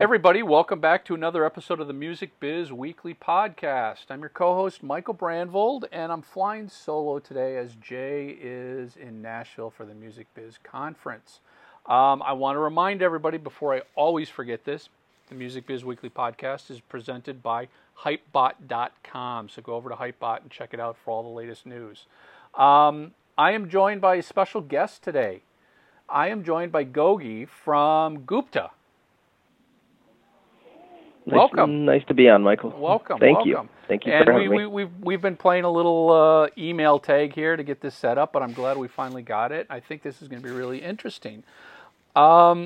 Everybody, welcome back to another episode of the Music Biz Weekly Podcast. I'm your co-host, Michael Brandvold, and I'm flying solo today as Jay is in Nashville for the Music Biz Conference. I want to remind everybody, before I always forget this, the Music Biz Weekly Podcast is presented by Hypebot.com, so go over to Hypebot and check it out for all the latest news. I am joined by a special guest today. I am joined by Gogi from Gupta. Welcome. Nice to be on, Michael. Welcome. Thank you. Thank you for having me. We've been playing a little email tag here to get this set up, but I'm glad we finally got it. I think this is going to be really interesting. Why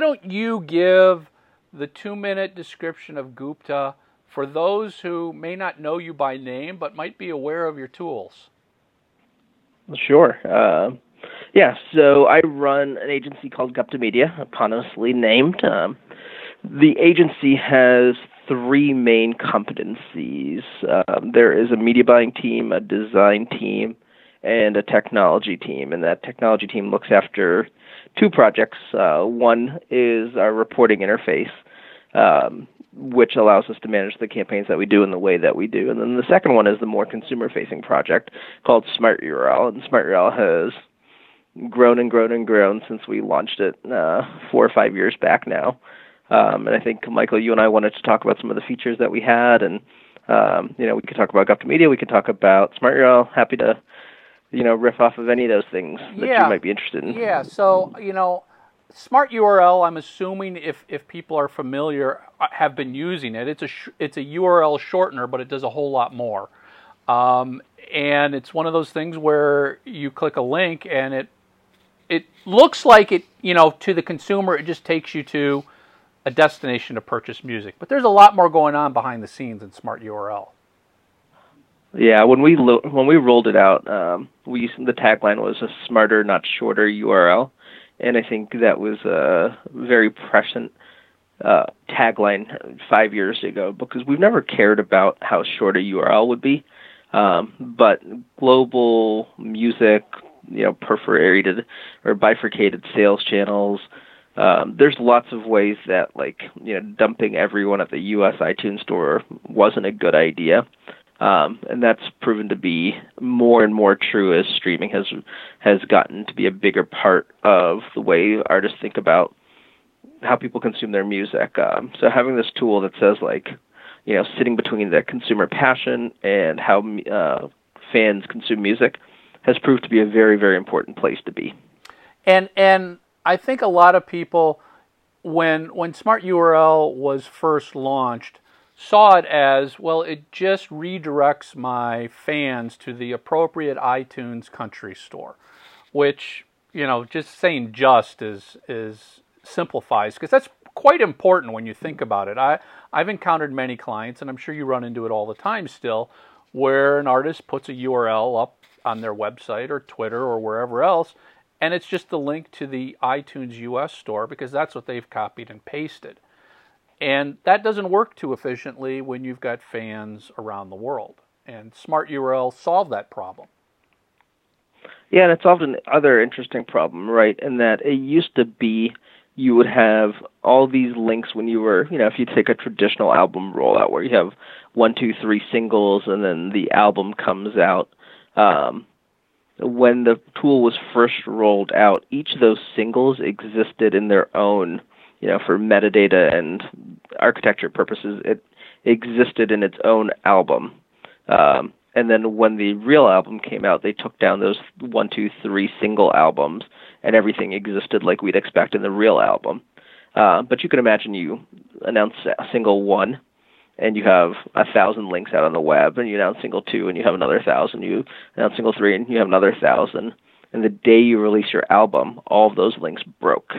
don't you give the 2-minute description of Gupta for those who may not know you by name but might be aware of your tools? Sure. So I run an agency called Gupta Media, eponymously named. The agency has three main competencies. There is a media buying team, a design team, and a technology team. And that technology team looks after two projects. One is our reporting interface, which allows us to manage the campaigns that we do in the way that we do. And then the second one is the more consumer-facing project called SmartURL. And SmartURL has grown since we launched it 4 or 5 years back now. And I think, Michael, you and I wanted to talk about some of the features that we had, and we could talk about Gupta Media, we could talk about SmartURL. Happy to, riff off of any of those things that you might be interested in. Yeah. So, SmartURL, I'm assuming if people are familiar, have been using it. It's a URL shortener, but it does a whole lot more. And it's one of those things where you click a link and it looks like it, to the consumer, it just takes you to a destination to purchase music, but there's a lot more going on behind the scenes in SmartURL. Yeah, when we rolled it out, the tagline was a smarter, not shorter URL, and I think that was a very prescient tagline 5 years ago because we've never cared about how short a URL would be, but global music, perforated or bifurcated sales channels. There's lots of ways that, dumping everyone at the U.S. iTunes store wasn't a good idea, and that's proven to be more and more true as streaming has gotten to be a bigger part of the way artists think about how people consume their music. So having this tool that says, sitting between the consumer passion and how fans consume music has proved to be a very, very important place to be. And I think a lot of people, when SmartURL was first launched, saw it as, it just redirects my fans to the appropriate iTunes country store, which, just saying is simplifies, because that's quite important when you think about it. I've encountered many clients, and I'm sure you run into it all the time still, where an artist puts a URL up on their website or Twitter or wherever else, and it's just the link to the iTunes US store because that's what they've copied and pasted. And that doesn't work too efficiently when you've got fans around the world. And SmartURL solved that problem. Yeah, and it solved another interesting problem, right? In that it used to be you would have all these links when you were, if you take a traditional album rollout where you have 1, 2, 3 singles and then the album comes out. When the tool was first rolled out, each of those singles existed in their own, for metadata and architecture purposes, it existed in its own album. And then when the real album came out, they took down those 1, 2, 3 single albums, and everything existed like we'd expect in the real album. But you can imagine you announce a single 1, and you have 1,000 links out on the web, and you announce single 2, and you have another 1,000. You announce single 3, and you have another 1,000. And the day you release your album, all of those links broke.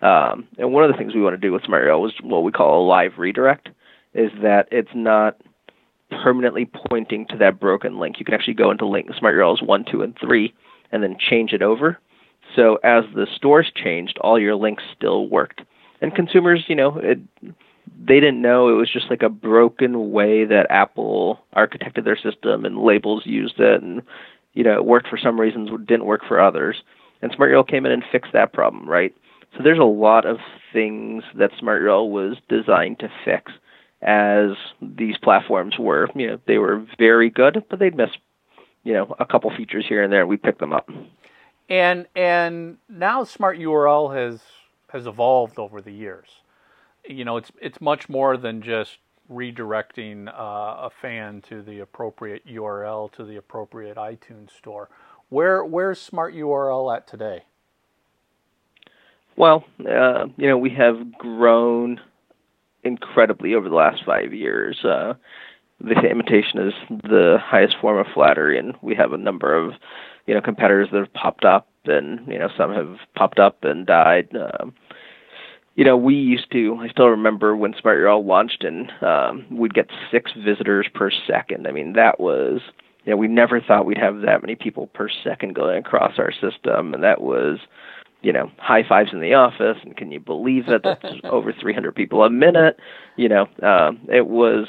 And one of the things we want to do with SmartURL was what we call a live redirect, is that it's not permanently pointing to that broken link. You can actually go into link SmartURLs 1, 2, and 3, and then change it over. So as the stores changed, all your links still worked. And consumers, they didn't know. It was just like a broken way that Apple architected their system and labels used it. And, it worked for some reasons, didn't work for others. And SmartURL came in and fixed that problem, right? So there's a lot of things that SmartURL was designed to fix as these platforms were. You know, they were very good, but they'd miss, you know, a couple features here and there, and we picked them up. And now SmartURL has evolved over the years. You know, it's much more than just redirecting a fan to the appropriate URL to the appropriate iTunes store. Where's SmartURL at today? Well, you know, we have grown incredibly over the last 5 years. They say imitation is the highest form of flattery, and we have a number of, you know, competitors that have popped up, and you know, some have popped up and died. You know, we used to, I still remember when SmartURL launched, and we'd get 6 visitors per second. I mean, that was, you know, we never thought we'd have that many people per second going across our system, and that was, you know, high fives in the office, and can you believe it? That's over 300 people a minute. You know, it was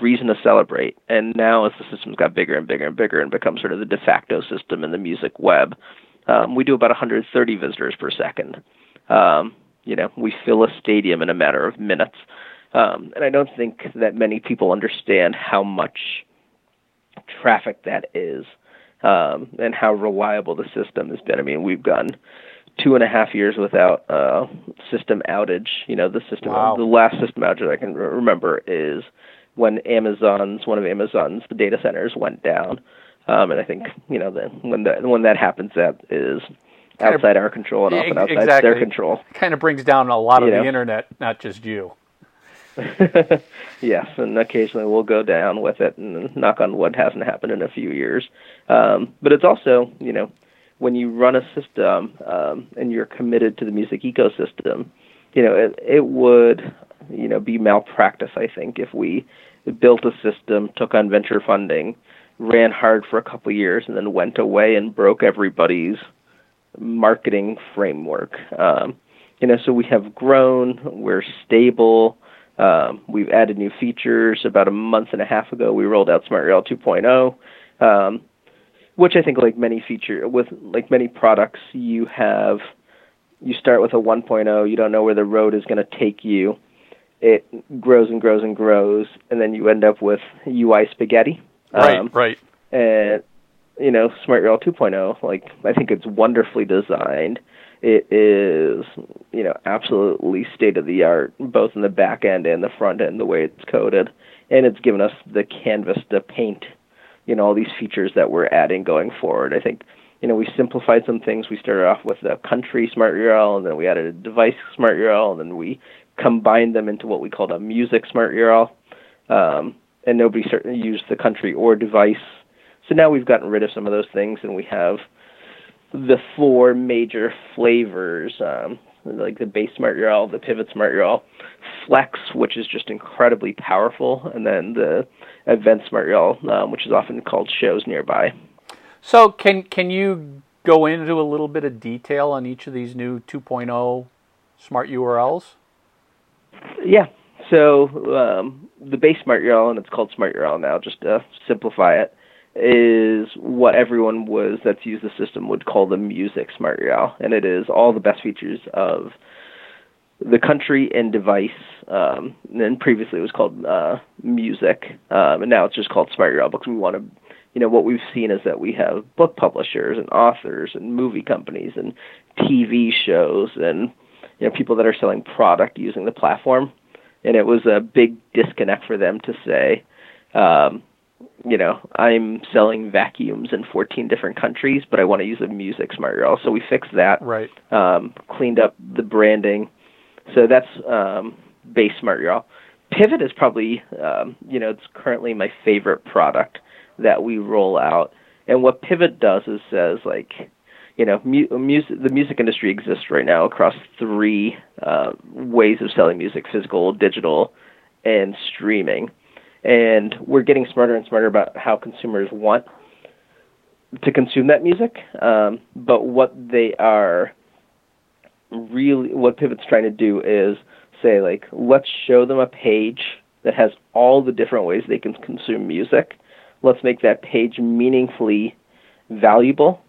reason to celebrate. And now as the system's got bigger and bigger and bigger and become sort of the de facto system in the music web, we do about 130 visitors per second. You know, we fill a stadium in a matter of minutes. And I don't think that many people understand how much traffic that is, and how reliable the system has been. I mean, we've gone 2.5 years without a system outage. You know, the system, wow. The last system outage I can remember is when one of Amazon's data centers went down. And I think, you know, when that happens, that is outside our control and often outside their control. It kind of brings down a lot of the internet, not just you. Yes, and occasionally we'll go down with it, and knock on wood, hasn't happened in a few years. But it's also, you know, when you run a system and you're committed to the music ecosystem, you know, it would, you know, be malpractice, I think, if we built a system, took on venture funding, ran hard for a couple of years, and then went away and broke everybody's marketing framework. You know, so we have grown, we're stable. We've added new features. About a month and a half ago, we rolled out SmartURL 2.0, which I think, like many products, you start with a 1.0. You don't know where the road is going to take you. It grows and grows and grows, and then you end up with UI spaghetti. Right. And you know, SmartURL 2.0, like, I think it's wonderfully designed. It is, you know, absolutely state-of-the-art, both in the back end and the front end, the way it's coded. And it's given us the canvas to paint, you know, all these features that we're adding going forward. I think, you know, we simplified some things. We started off with a country SmartURL, and then we added a device SmartURL, and then we combined them into what we called a music SmartURL. And nobody certainly used the country or device. So now we've gotten rid of some of those things, and we have the 4 major flavors, like the base SmartURL, the Pivot SmartURL, Flex, which is just incredibly powerful, and then the Event SmartURL, which is often called Shows Nearby. So can you go into a little bit of detail on each of these new 2.0 SmartURLs? Yeah. So the base SmartURL, and it's called SmartURL now, just to simplify it, is what everyone that's used the system would call the music SmartURL, and it is all the best features of the country and device. And previously it was called music, and now it's just called SmartURL because we want to, you know, what we've seen is that we have book publishers and authors and movie companies and TV shows and, you know, people that are selling product using the platform, and it was a big disconnect for them to say, you know, I'm selling vacuums in 14 different countries, but I want to use a music SmartURL. So we fixed that, right? Cleaned up the branding. So that's base SmartURL. Pivot is probably, you know, it's currently my favorite product that we roll out. And what Pivot does is says, like, you know, the music industry exists right now across 3 ways of selling music: physical, digital, and streaming. And we're getting smarter and smarter about how consumers want to consume that music. But what Pivot's trying to do is say, like, let's show them a page that has all the different ways they can consume music. Let's make that page meaningfully valuable.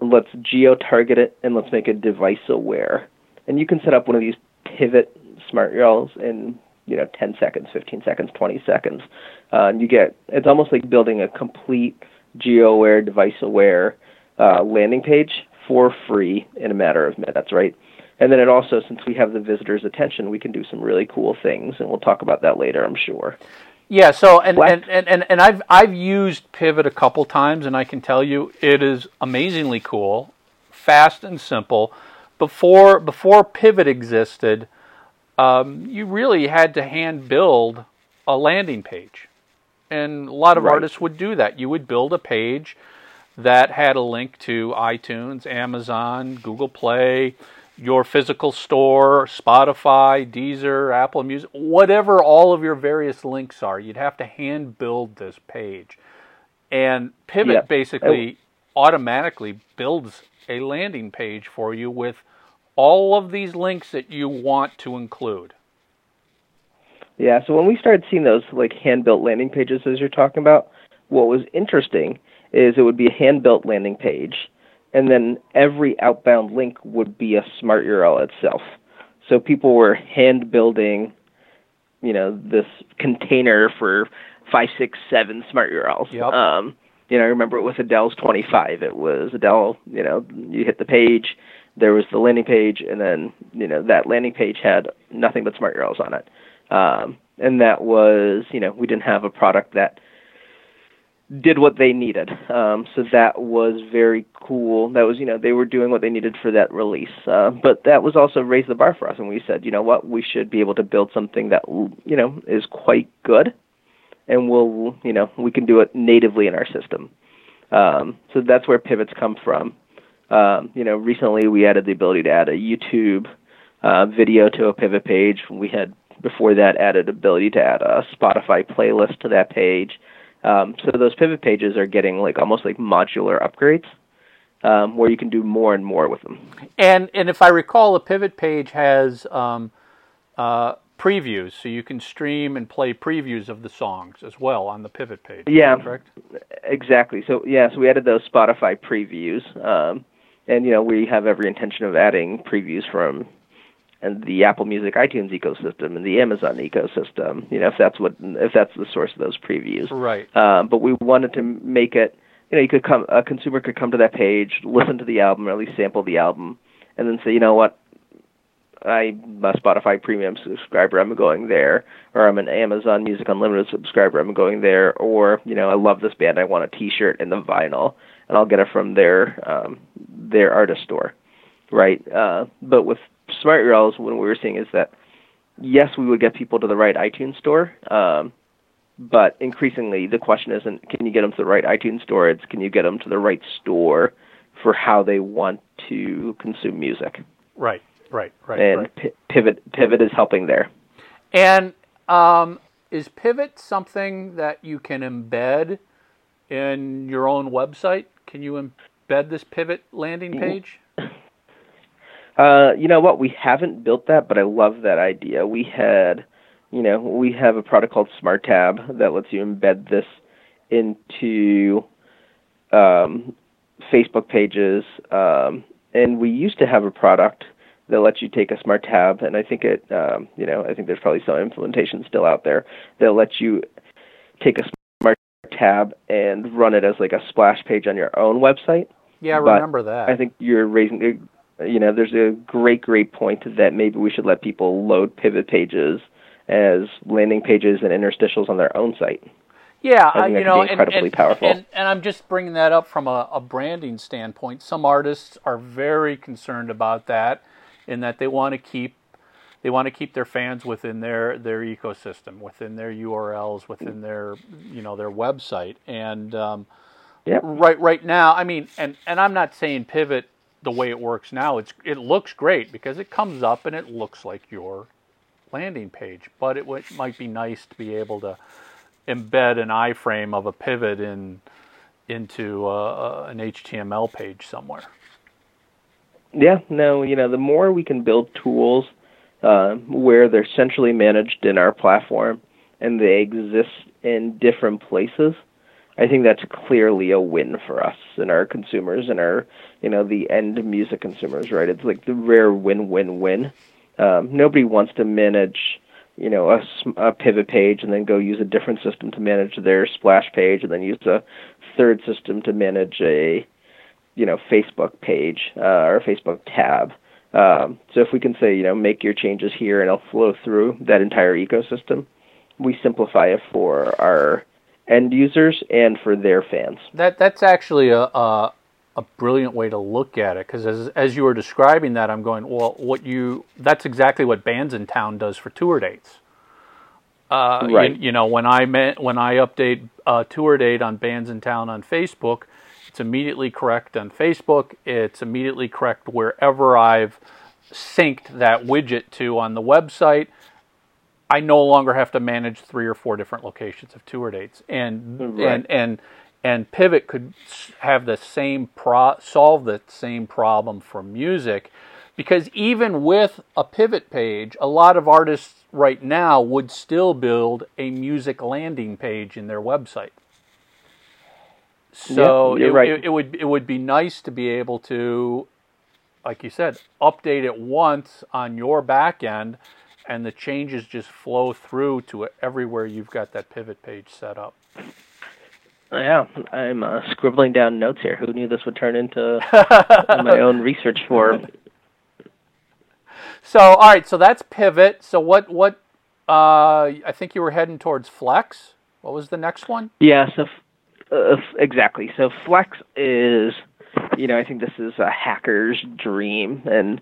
Let's geo-target it, and let's make it device-aware. And you can set up one of these pivot smart URLs in 10 seconds, 15 seconds, 20 seconds. And you get, it's almost like building a complete geo-aware, device-aware landing page for free in a matter of minutes, right? And then it also, since we have the visitor's attention, we can do some really cool things, and we'll talk about that later, I'm sure. Yeah, so and I've used Pivot a couple times, and I can tell you it is amazingly cool, fast and simple. Before Pivot existed, you really had to hand build a landing page, and a lot of artists would do that. You would build a page that had a link to iTunes, Amazon, Google Play, your physical store, Spotify, Deezer, Apple Music, whatever all of your various links are. You'd have to hand build this page. And Pivot basically automatically builds a landing page for you with all of these links that you want to include. Yeah, so when we started seeing those like hand-built landing pages as you're talking about, what was interesting is it would be a hand-built landing page, and then every outbound link would be a smart URL itself. So people were hand building, this container for 5, 6, 7 smart URLs. Yep. I remember with Adele's 25, it was Adele, you hit the page, there was the landing page, and then, that landing page had nothing but smart URLs on it. And that was, we didn't have a product that did what they needed. So that was very cool. That was, they were doing what they needed for that release. But that was also raised the bar for us. And we said, you know what, we should be able to build something that, is quite good. And we'll, we can do it natively in our system. So that's where pivots come from. Recently we added the ability to add a YouTube video to a pivot page. We had before that added ability to add a Spotify playlist to that page. So those pivot pages are getting almost modular upgrades where you can do more and more with them. And if I recall, a pivot page has previews, so you can stream and play previews of the songs as well on the pivot page. Yeah, correct? Exactly. So we added those Spotify previews, and we have every intention of adding previews from the Apple Music, iTunes ecosystem, and the Amazon ecosystem. If that's the source of those previews, right? But we wanted to make it. A consumer could come to that page, listen to the album, or at least sample the album, and then say, you know what, I'm a Spotify Premium subscriber, I'm going there, or I'm an Amazon Music Unlimited subscriber, I'm going there, or I love this band, I want a T-shirt and the vinyl, and I'll get it from their artist store, right? But with smart URLs, what we were seeing is that, yes, we would get people to the right iTunes store, but increasingly the question isn't, can you get them to the right iTunes store? It's, can you get them to the right store for how they want to consume music? Right. And right. Pivot is helping there. And is Pivot something that you can embed in your own website? Can you embed this Pivot landing page? You know what? We haven't built that, but I love that idea. We have a product called SmartTab that lets you embed this into Facebook pages, and we used to have a product that lets you take a SmartTab, and I think it, I think there's probably some implementation still out there that lets you take a SmartTab and run it as a splash page on your own website. Yeah, I remember that. I think you're raising. There's a great point that maybe we should let people load pivot pages as landing pages and interstitials on their own site. Yeah, incredibly powerful. And I'm just bringing that up from a branding standpoint. Some artists are very concerned about that, in that they want to keep their fans within their ecosystem, within their URLs, within their website. And right now, and I'm not saying Pivot. The way it works now, it looks great because it comes up and it looks like your landing page. But it might be nice to be able to embed an iframe of a pivot into an HTML page somewhere. Yeah, no, the more we can build tools where they're centrally managed in our platform and they exist in different places, I think that's clearly a win for us and our consumers and our, you know, the end music consumers, right? It's like the rare win-win-win. Nobody wants to manage, you know, a pivot page and then go use a different system to manage their splash page and then use a third system to manage a, you know, Facebook page or a Facebook tab. So if we can say, you know, make your changes here and it'll flow through that entire ecosystem, we simplify it for our end users and for their fans. That's actually a brilliant way to look at it, because as you were describing that, I'm going, well, that's exactly what Bandsintown does for tour dates. Right. You know, when I update a tour date on Bandsintown on Facebook, it's immediately correct on Facebook. It's immediately correct wherever I've synced that widget to on the website. I no longer have to manage 3 or 4 different locations of tour dates, and right. and Pivot could have the same solve the same problem for music, because even with a Pivot page, a lot of artists right now would still build a music landing page in their website. So yeah, right. it would be nice to be able to, like you said, update it once on your back end, and the changes just flow through to it everywhere you've got that Pivot page set up. Yeah, I'm scribbling down notes here. Who knew this would turn into my own research form? So, all right, so that's Pivot. So what? I think you were heading towards Flex. What was the next one? Yeah, so exactly. So Flex is, you know, I think this is a hacker's dream. And,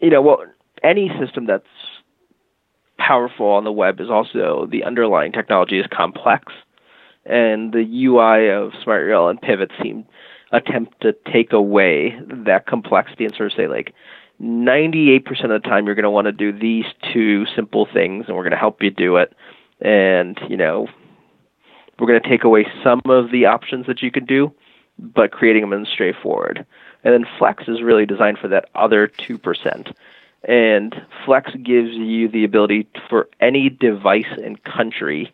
you know, well, any system that's powerful on the web is also, the underlying technology is complex, and the UI of SmartURL and Pivot seem attempt to take away that complexity and sort of say, like, 98% of the time you're going to want to do these 2 simple things, and we're going to help you do it, and, you know, we're going to take away some of the options that you can do, but creating them in straightforward. And then Flex is really designed for that other 2%. And Flex gives you the ability for any device and country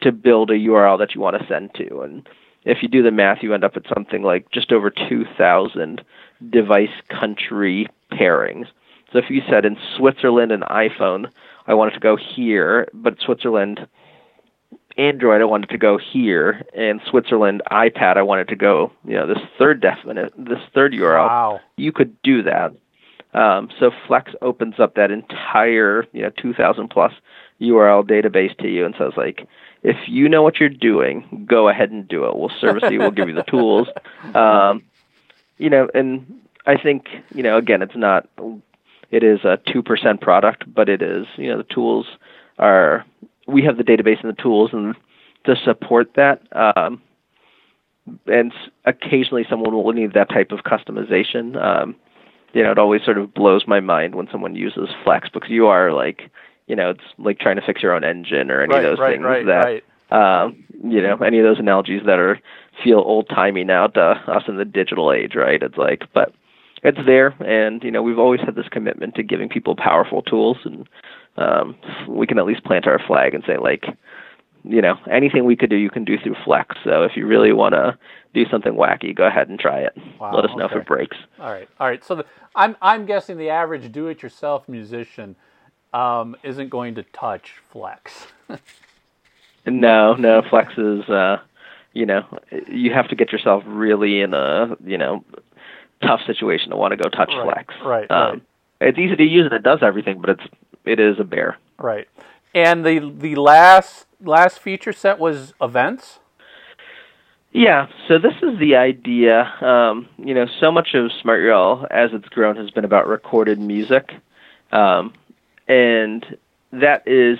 to build a URL that you want to send to. And if you do the math, you end up at something like just over 2,000 device country pairings. So if you said in Switzerland an iPhone, I want it to go here, but Switzerland Android, I want it to go here, and Switzerland iPad, I want it to go, you know, this third URL. Wow. You could do that. So Flex opens up that entire, you know, 2,000 plus URL database to you and says, like, if you know what you're doing, go ahead and do it. We'll service you. We'll give you the tools. You know, and I think, you know, again, it is a 2% product, but it is, you know, the tools are, we have the database and the tools and to support that. And occasionally someone will need that type of customization. You know, it always sort of blows my mind when someone uses Flex, because you are like, you know, it's like trying to fix your own engine or any of those things you know, any of those analogies that feel old timey now to us in the digital age, right? It's like, but it's there, and you know, we've always had this commitment to giving people powerful tools, and we can at least plant our flag and say, like, you know, anything we could do, you can do through Flex. So if you really want to do something wacky, go ahead and try it. Wow, let us know if it breaks. All right. So I'm guessing the average do-it-yourself musician isn't going to touch Flex. No. Flex is, you know, you have to get yourself really in a, you know, tough situation to want to go touch Flex. Right. It's easy to use and it does everything, but it is a bear. Right. And the last feature set was events? Yeah, so this is the idea. You know, so much of SmartURL, as it's grown, has been about recorded music. And that is,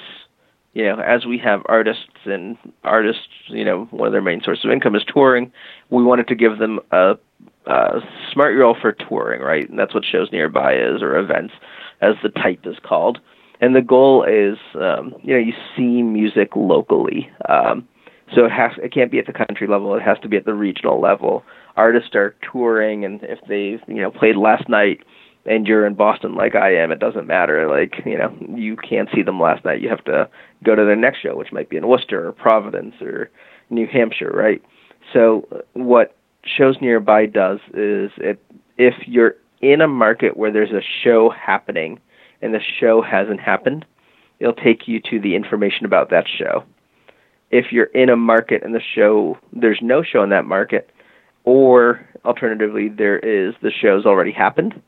you know, as we have artists, you know, one of their main sources of income is touring. We wanted to give them a SmartURL for touring, right? And that's what shows nearby is, or events, as the type is called. And the goal is, you know, you see music locally. So it can't be at the country level. It has to be at the regional level. Artists are touring, and if they've, you know, played last night and you're in Boston like I am, it doesn't matter. Like, you know, you can't see them last night. You have to go to their next show, which might be in Worcester or Providence or, New Hampshire, right? So what Shows Nearby does is if you're in a market where there's a show happening and the show hasn't happened, it'll take you to the information about that show. If you're in a market and there's no show in that market, or alternatively there is, the show's already happened,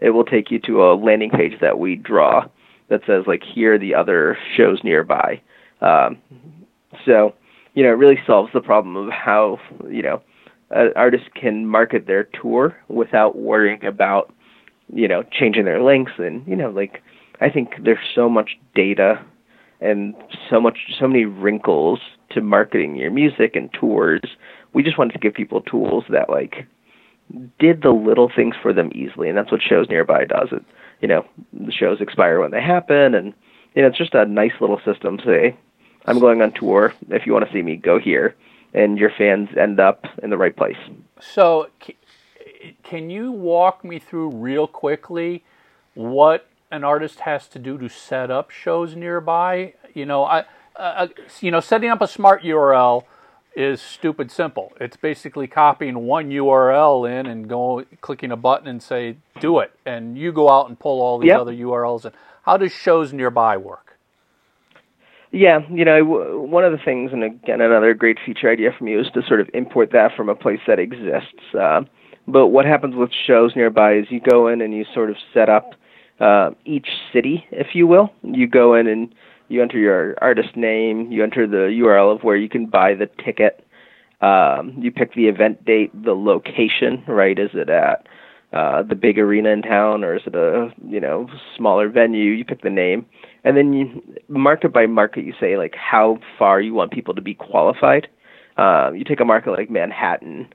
it will take you to a landing page that we draw that says, like, here are the other shows nearby. It really solves the problem of how, artists can market their tour without worrying about, changing their links. And, I think there's so much data and so many wrinkles to marketing your music and tours. We just wanted to give people tools that, did the little things for them easily. And that's what Shows Nearby does. It, the shows expire when they happen. And, it's just a nice little system. Say, I'm going on tour. If you want to see me, go here. And your fans end up in the right place. So can you walk me through real quickly what an artist has to do to set up Shows Nearby? Setting up a smart URL is stupid simple. It's basically copying one URL in and clicking a button and say, do it. And you go out and pull all these other URLs in. How does Shows Nearby work? Yeah, one of the things, and again, another great feature idea from you is to sort of import that from a place that exists. But what happens with Shows Nearby is you go in and you sort of set up each city, if you will. You go in and you enter your artist name, you enter the URL of where you can buy the ticket, you pick the event date, the location, right? Is it at the big arena in town, or is it a smaller venue? You pick the name, and then you, market by market, you say how far you want people to be qualified. You take a market like Manhattan.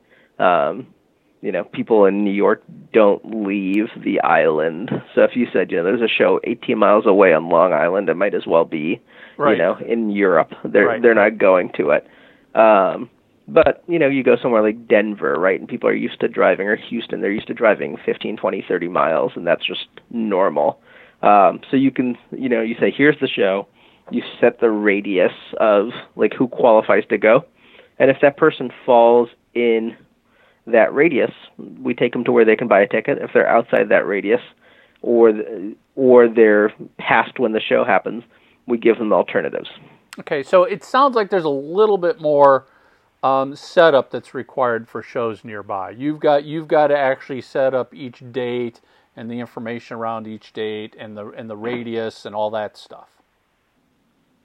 People in New York don't leave the island, so if you said there's a show 18 miles away on Long Island, it might as well be in Europe. They're not going to it. But, you go somewhere like Denver, right, and people are used to driving, or Houston, they're used to driving 15, 20, 30 miles, and that's just normal. So you can, you say, here's the show. You set the radius of, who qualifies to go. And if that person falls in that radius, we take them to where they can buy a ticket. If they're outside that radius or they're past when the show happens, we give them the alternatives. Okay, so it sounds like there's a little bit more setup that's required for Shows Nearby. You've got to actually set up each date and the information around each date and the radius and all that stuff.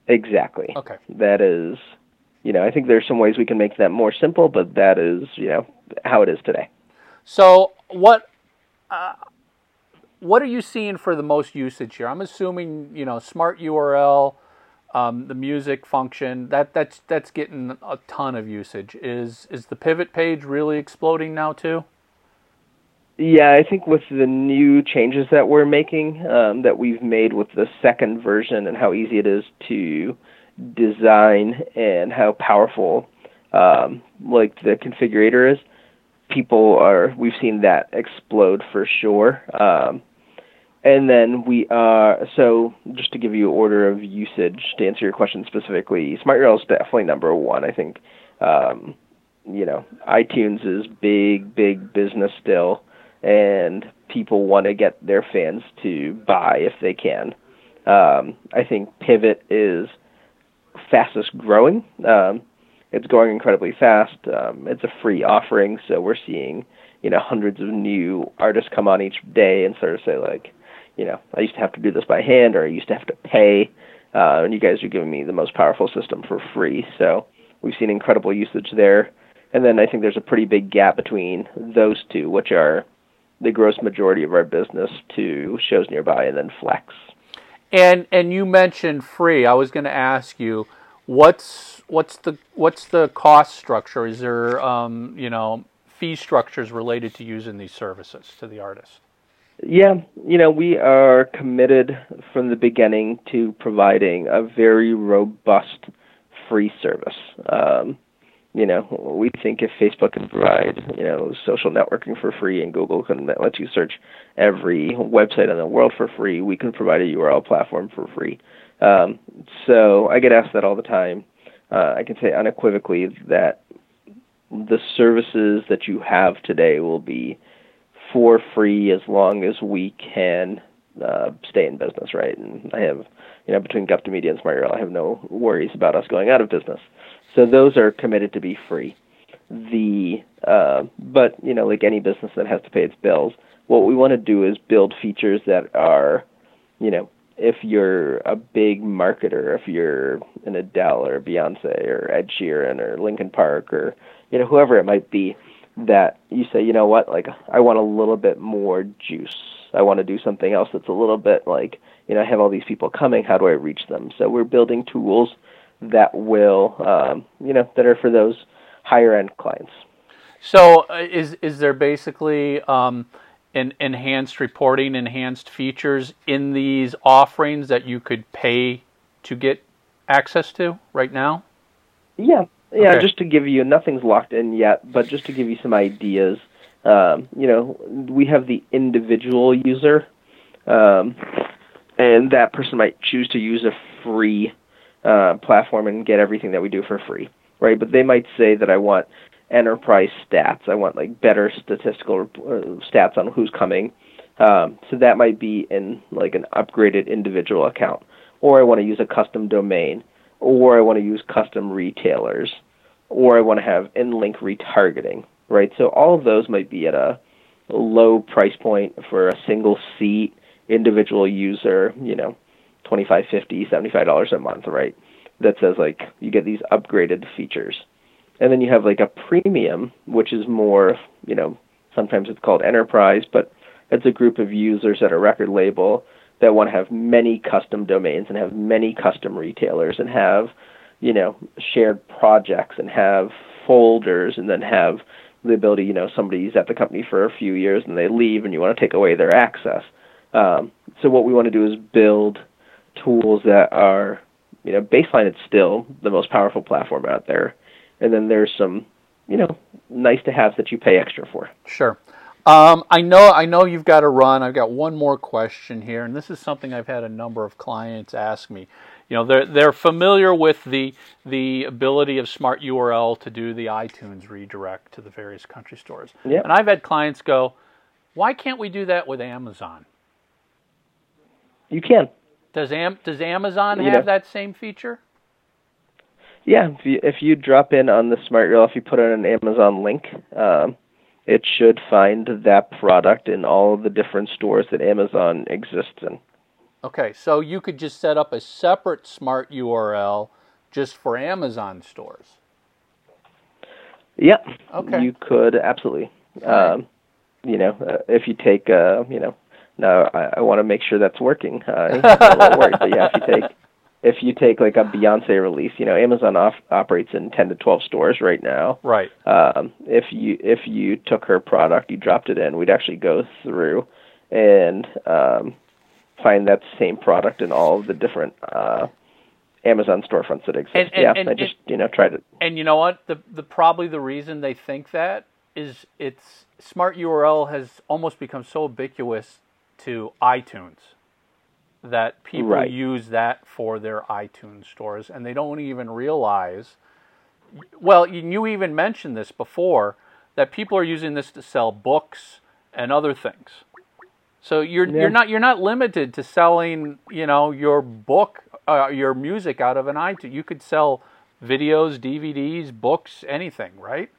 Exactly. Okay. That is, I think there's some ways we can make that more simple, but that is, how it is today. So what are you seeing for the most usage here? I'm assuming, smart URL. The music function that's getting a ton of usage. Is the Pivot page really exploding now too? Yeah, I think with the new changes that we're making, that we've made with the second version, and how easy it is to design and how powerful the configurator is, we've seen that explode for sure. And then we are, so just to give you order of usage, to answer your question specifically, SmartURL is definitely number one. I think, iTunes is big business still, and people want to get their fans to buy if they can. I think Pivot is fastest growing. It's growing incredibly fast. It's a free offering, so we're seeing, hundreds of new artists come on each day and sort of say, I used to have to do this by hand, or I used to have to pay, and you guys are giving me the most powerful system for free. So we've seen incredible usage there. And then I think there's a pretty big gap between those two, which are the gross majority of our business, to Shows Nearby and then Flex. And you mentioned free. I was going to ask you, what's the cost structure? Is there fee structures related to using these services to the artists? Yeah, we are committed from the beginning to providing a very robust free service. We think if Facebook can provide, social networking for free, and Google can let you search every website in the world for free, we can provide a URL platform for free. So I get asked that all the time. I can say unequivocally that the services that you have today will be for free as long as we can stay in business, right? And I have, between Gupta Media and SmartURL, I have no worries about us going out of business. So those are committed to be free. But like any business that has to pay its bills, what we want to do is build features that are, if you're a big marketer, if you're an Adele or Beyonce or Ed Sheeran or Linkin Park or, whoever it might be, that you say, you know what, like, I want a little bit more juice. I want to do something else that's a little bit like, I have all these people coming, how do I reach them? So we're building tools that will, that are for those higher end clients. So is there basically enhanced reporting, enhanced features in these offerings that you could pay to get access to right now? Yeah, okay. Just to give you, nothing's locked in yet, but just to give you some ideas, we have the individual user, and that person might choose to use a free platform and get everything that we do for free, right? But they might say that I want enterprise stats. I want like better statistical stats on who's coming. So that might be in like an upgraded individual account, or I want to use a custom domain, or I want to use custom retailers, or I want to have in-link retargeting, right? So all of those might be at a low price point for a single seat, individual user, $25, $50, $75 a month, right? That says like you get these upgraded features. And then you have like a premium, which is more, sometimes it's called enterprise, but it's a group of users at a record label that want to have many custom domains and have many custom retailers and have, shared projects and have folders and then have the ability, somebody's at the company for a few years and they leave and you want to take away their access. So what we want to do is build tools that are, baseline, it's still the most powerful platform out there. And then there's some, nice to have that you pay extra for. Sure. I know you've got to run. I've got one more question here, and this is something I've had a number of clients ask me. They're familiar with the ability of SmartURL to do the iTunes redirect to the various country stores. Yep. And I've had clients go, "Why can't we do that with Amazon?" You can. Does Amazon have that same feature? Yeah, if you drop in on the SmartURL, if you put in an Amazon link, it should find that product in all of the different stores that Amazon exists in. Okay, so you could just set up a separate SmartURL just for Amazon stores. Yeah. Okay. You could absolutely. Okay. If you take, now I want to make sure that's working. It won't work, but yeah, if you take like a Beyonce release, Amazon operates in 10 to 12 stores right now. Right. If you took her product, you dropped it in, we'd actually go through and find that same product in all of the different Amazon storefronts that exist. And I tried it. And you know what? The probably the reason they think that is it's SmartURL has almost become so ubiquitous to iTunes. That people right. use that for their iTunes stores, and they don't even realize. Well, you even mentioned this before, that people are using this to sell books and other things. So you're not limited to selling your book, your music out of an iTunes. You could sell videos, DVDs, books, anything, right?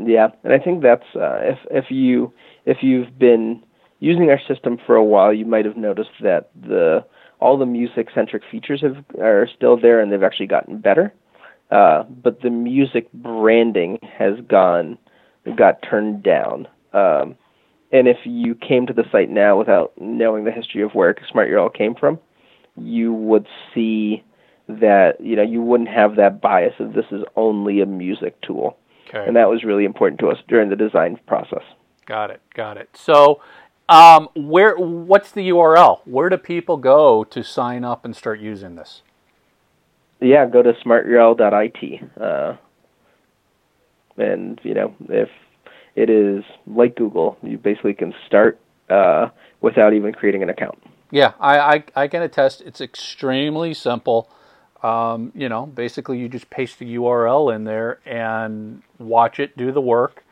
Yeah, and I think that's if you've been using our system for a while, you might have noticed that all the music-centric features are still there, and they've actually gotten better. But the music branding has got turned down. And if you came to the site now without knowing the history of where SmartURL came from, you would see that you wouldn't have that bias of this is only a music tool. Okay. And that was really important to us during the design process. Got it. So. What's the URL? Where do people go to sign up and start using this? Yeah, go to smarturl.it. And, if it is like Google, you basically can start without even creating an account. Yeah, I can attest. It's extremely simple. you know, basically you just paste the URL in there and watch it do the work,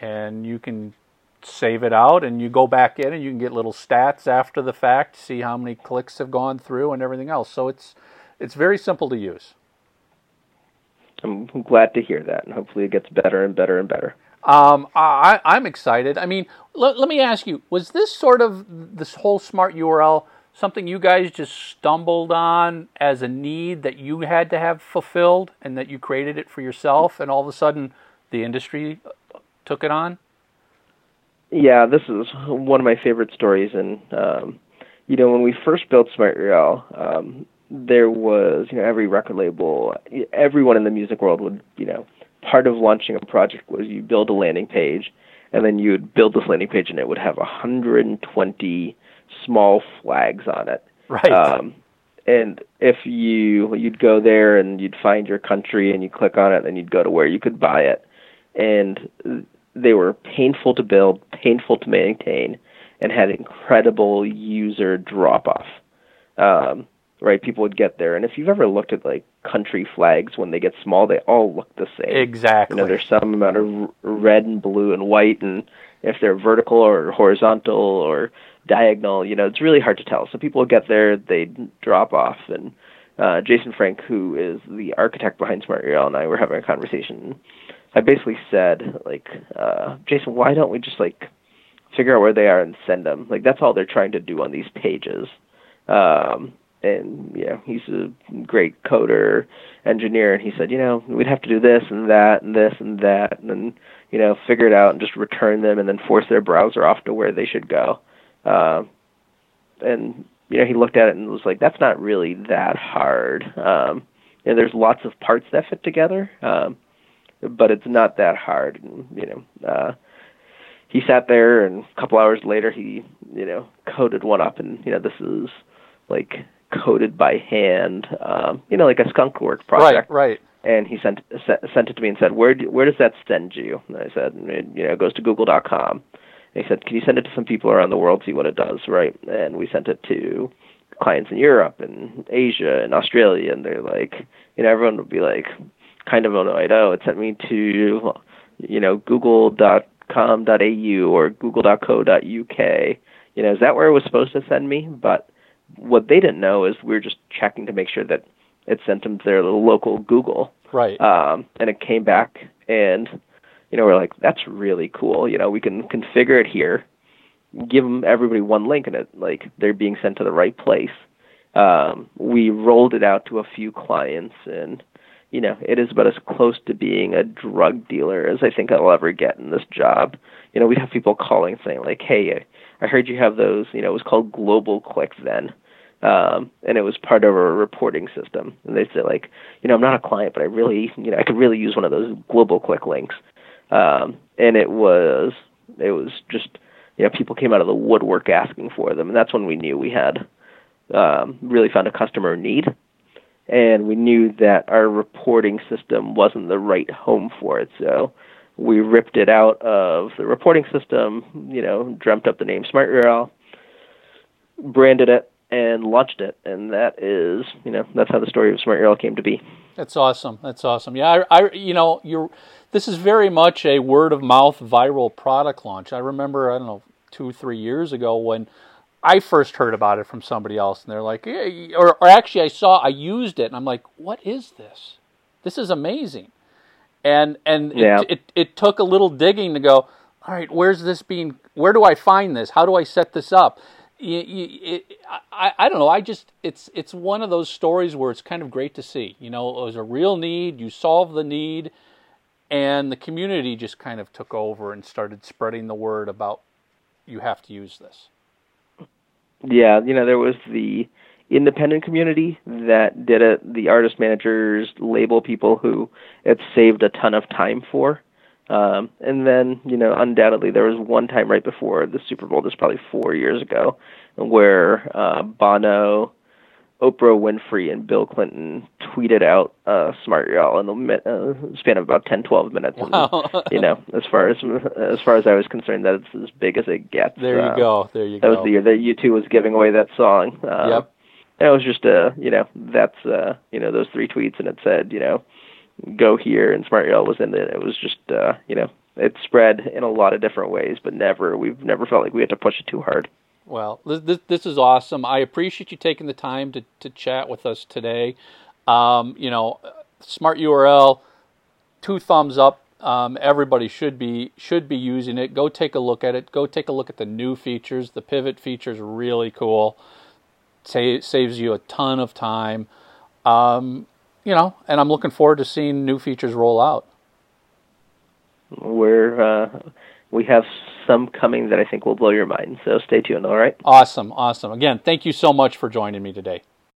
and you can save it out, and you go back in and you can get little stats after the fact, see how many clicks have gone through and everything else. So it's very simple to use. I'm glad to hear that, and hopefully it gets better and better and better. I'm excited. I mean, let me ask you, was this sort of, this whole smart URL, something you guys just stumbled on as a need that you had to have fulfilled, and that you created it for yourself, and all of a sudden the industry took it on? Yeah, this is one of my favorite stories. And, you know, when we first built SmartURL, there was, you know, every record label, everyone in the music world would, you know, part of launching a project was you build a landing page, and then you would build this landing page, and it would have 120 small flags on it. Right. And if you'd go there and you'd find your country and you click on it, and you'd go to where you could buy it. And they were painful to build, painful to maintain, and had incredible user drop-off. Right, people would get there, and if you've ever looked at like country flags, when they get small, they all look the same. Exactly. You know, there's some amount of red and blue and white, and if they're vertical or horizontal or diagonal, you know, it's really hard to tell. So people would get there, they drop off, and Jason Frank, who is the architect behind SmartURL, and I were having a conversation. I basically said, like, Jason, why don't we just like figure out where they are and send them? Like, that's all they're trying to do on these pages. And, yeah, he's a great coder, engineer, and he said, you know, we'd have to do this and that and this and that, and then, you know, figure it out and just return them and then force their browser off to where they should go. And, you know, he looked at it and was like, that's not really that hard. You know, there's lots of parts that fit together, but it's not that hard. And, you know, he sat there, and a couple hours later he, you know, coded one up, and, you know, this is, like, coded by hand, you know, like a skunk work project. Right. And he sent it to me and said, where does that send you? And I said, you know, it goes to Google.com. And he said, can you send it to some people around the world, see what it does, right? And we sent it to clients in Europe and Asia and Australia, and they're like, you know, everyone would be like kind of annoyed, oh, it sent me to, you know, google.com.au or google.co.uk. You know, is that where it was supposed to send me? But what they didn't know is we were just checking to make sure that it sent them to their local Google. Right. And it came back, and, you know, we're like, that's really cool. You know, we can configure it here, give them everybody one link, and it, like, they're being sent to the right place. We rolled it out to a few clients, and, you know, it is about as close to being a drug dealer as I think I'll ever get in this job. You know, we have people calling saying, like, hey, I heard you have those, you know, it was called Global Click then, and it was part of a reporting system. And they'd say, like, you know, I'm not a client, but I really, you know, I could really use one of those Global Click links. And it was just, you know, people came out of the woodwork asking for them. And that's when we knew we had really found a customer need. And we knew that our reporting system wasn't the right home for it, so we ripped it out of the reporting system, you know, dreamt up the name SmartURL, branded it, and launched it. And that is, you know, that's how the story of SmartURL came to be. That's awesome. That's awesome. Yeah, I you know, this is very much a word-of-mouth viral product launch. I remember, I don't know, 2-3 years ago when I first heard about it from somebody else, and they're like, hey, or actually I used it, and I'm like, what is this? This is amazing. And yeah. It took a little digging to go, all right, where do I find this? How do I set this up? I don't know. I just, it's one of those stories where it's kind of great to see, you know, it was a real need, you solve the need, and the community just kind of took over and started spreading the word about you have to use this. Yeah, you know, there was the independent community that did it, the artist managers, label people who it saved a ton of time for. And then, you know, undoubtedly there was one time right before the Super Bowl, this was probably 4 years ago, where Bono, Oprah Winfrey, and Bill Clinton tweeted out SmartURL in the span of about 10-12 minutes. Wow. And, you know, as far as I was concerned, that it's as big as it gets. There you go. That was the year that U2 was giving away that song. Yep. That was just a, that's, those three tweets, and it said, go here, and SmartURL was in it. It was just, it spread in a lot of different ways, but we've never felt like we had to push it too hard. Well, this is awesome. I appreciate you taking the time to chat with us today. SmartURL, 2 thumbs up. Everybody should be using it. Go take a look at it. Go take a look at the new features. The pivot feature is really cool. Saves you a ton of time. And I'm looking forward to seeing new features roll out. We have some coming that I think will blow your mind. So stay tuned. All right. Awesome. Again, thank you so much for joining me today.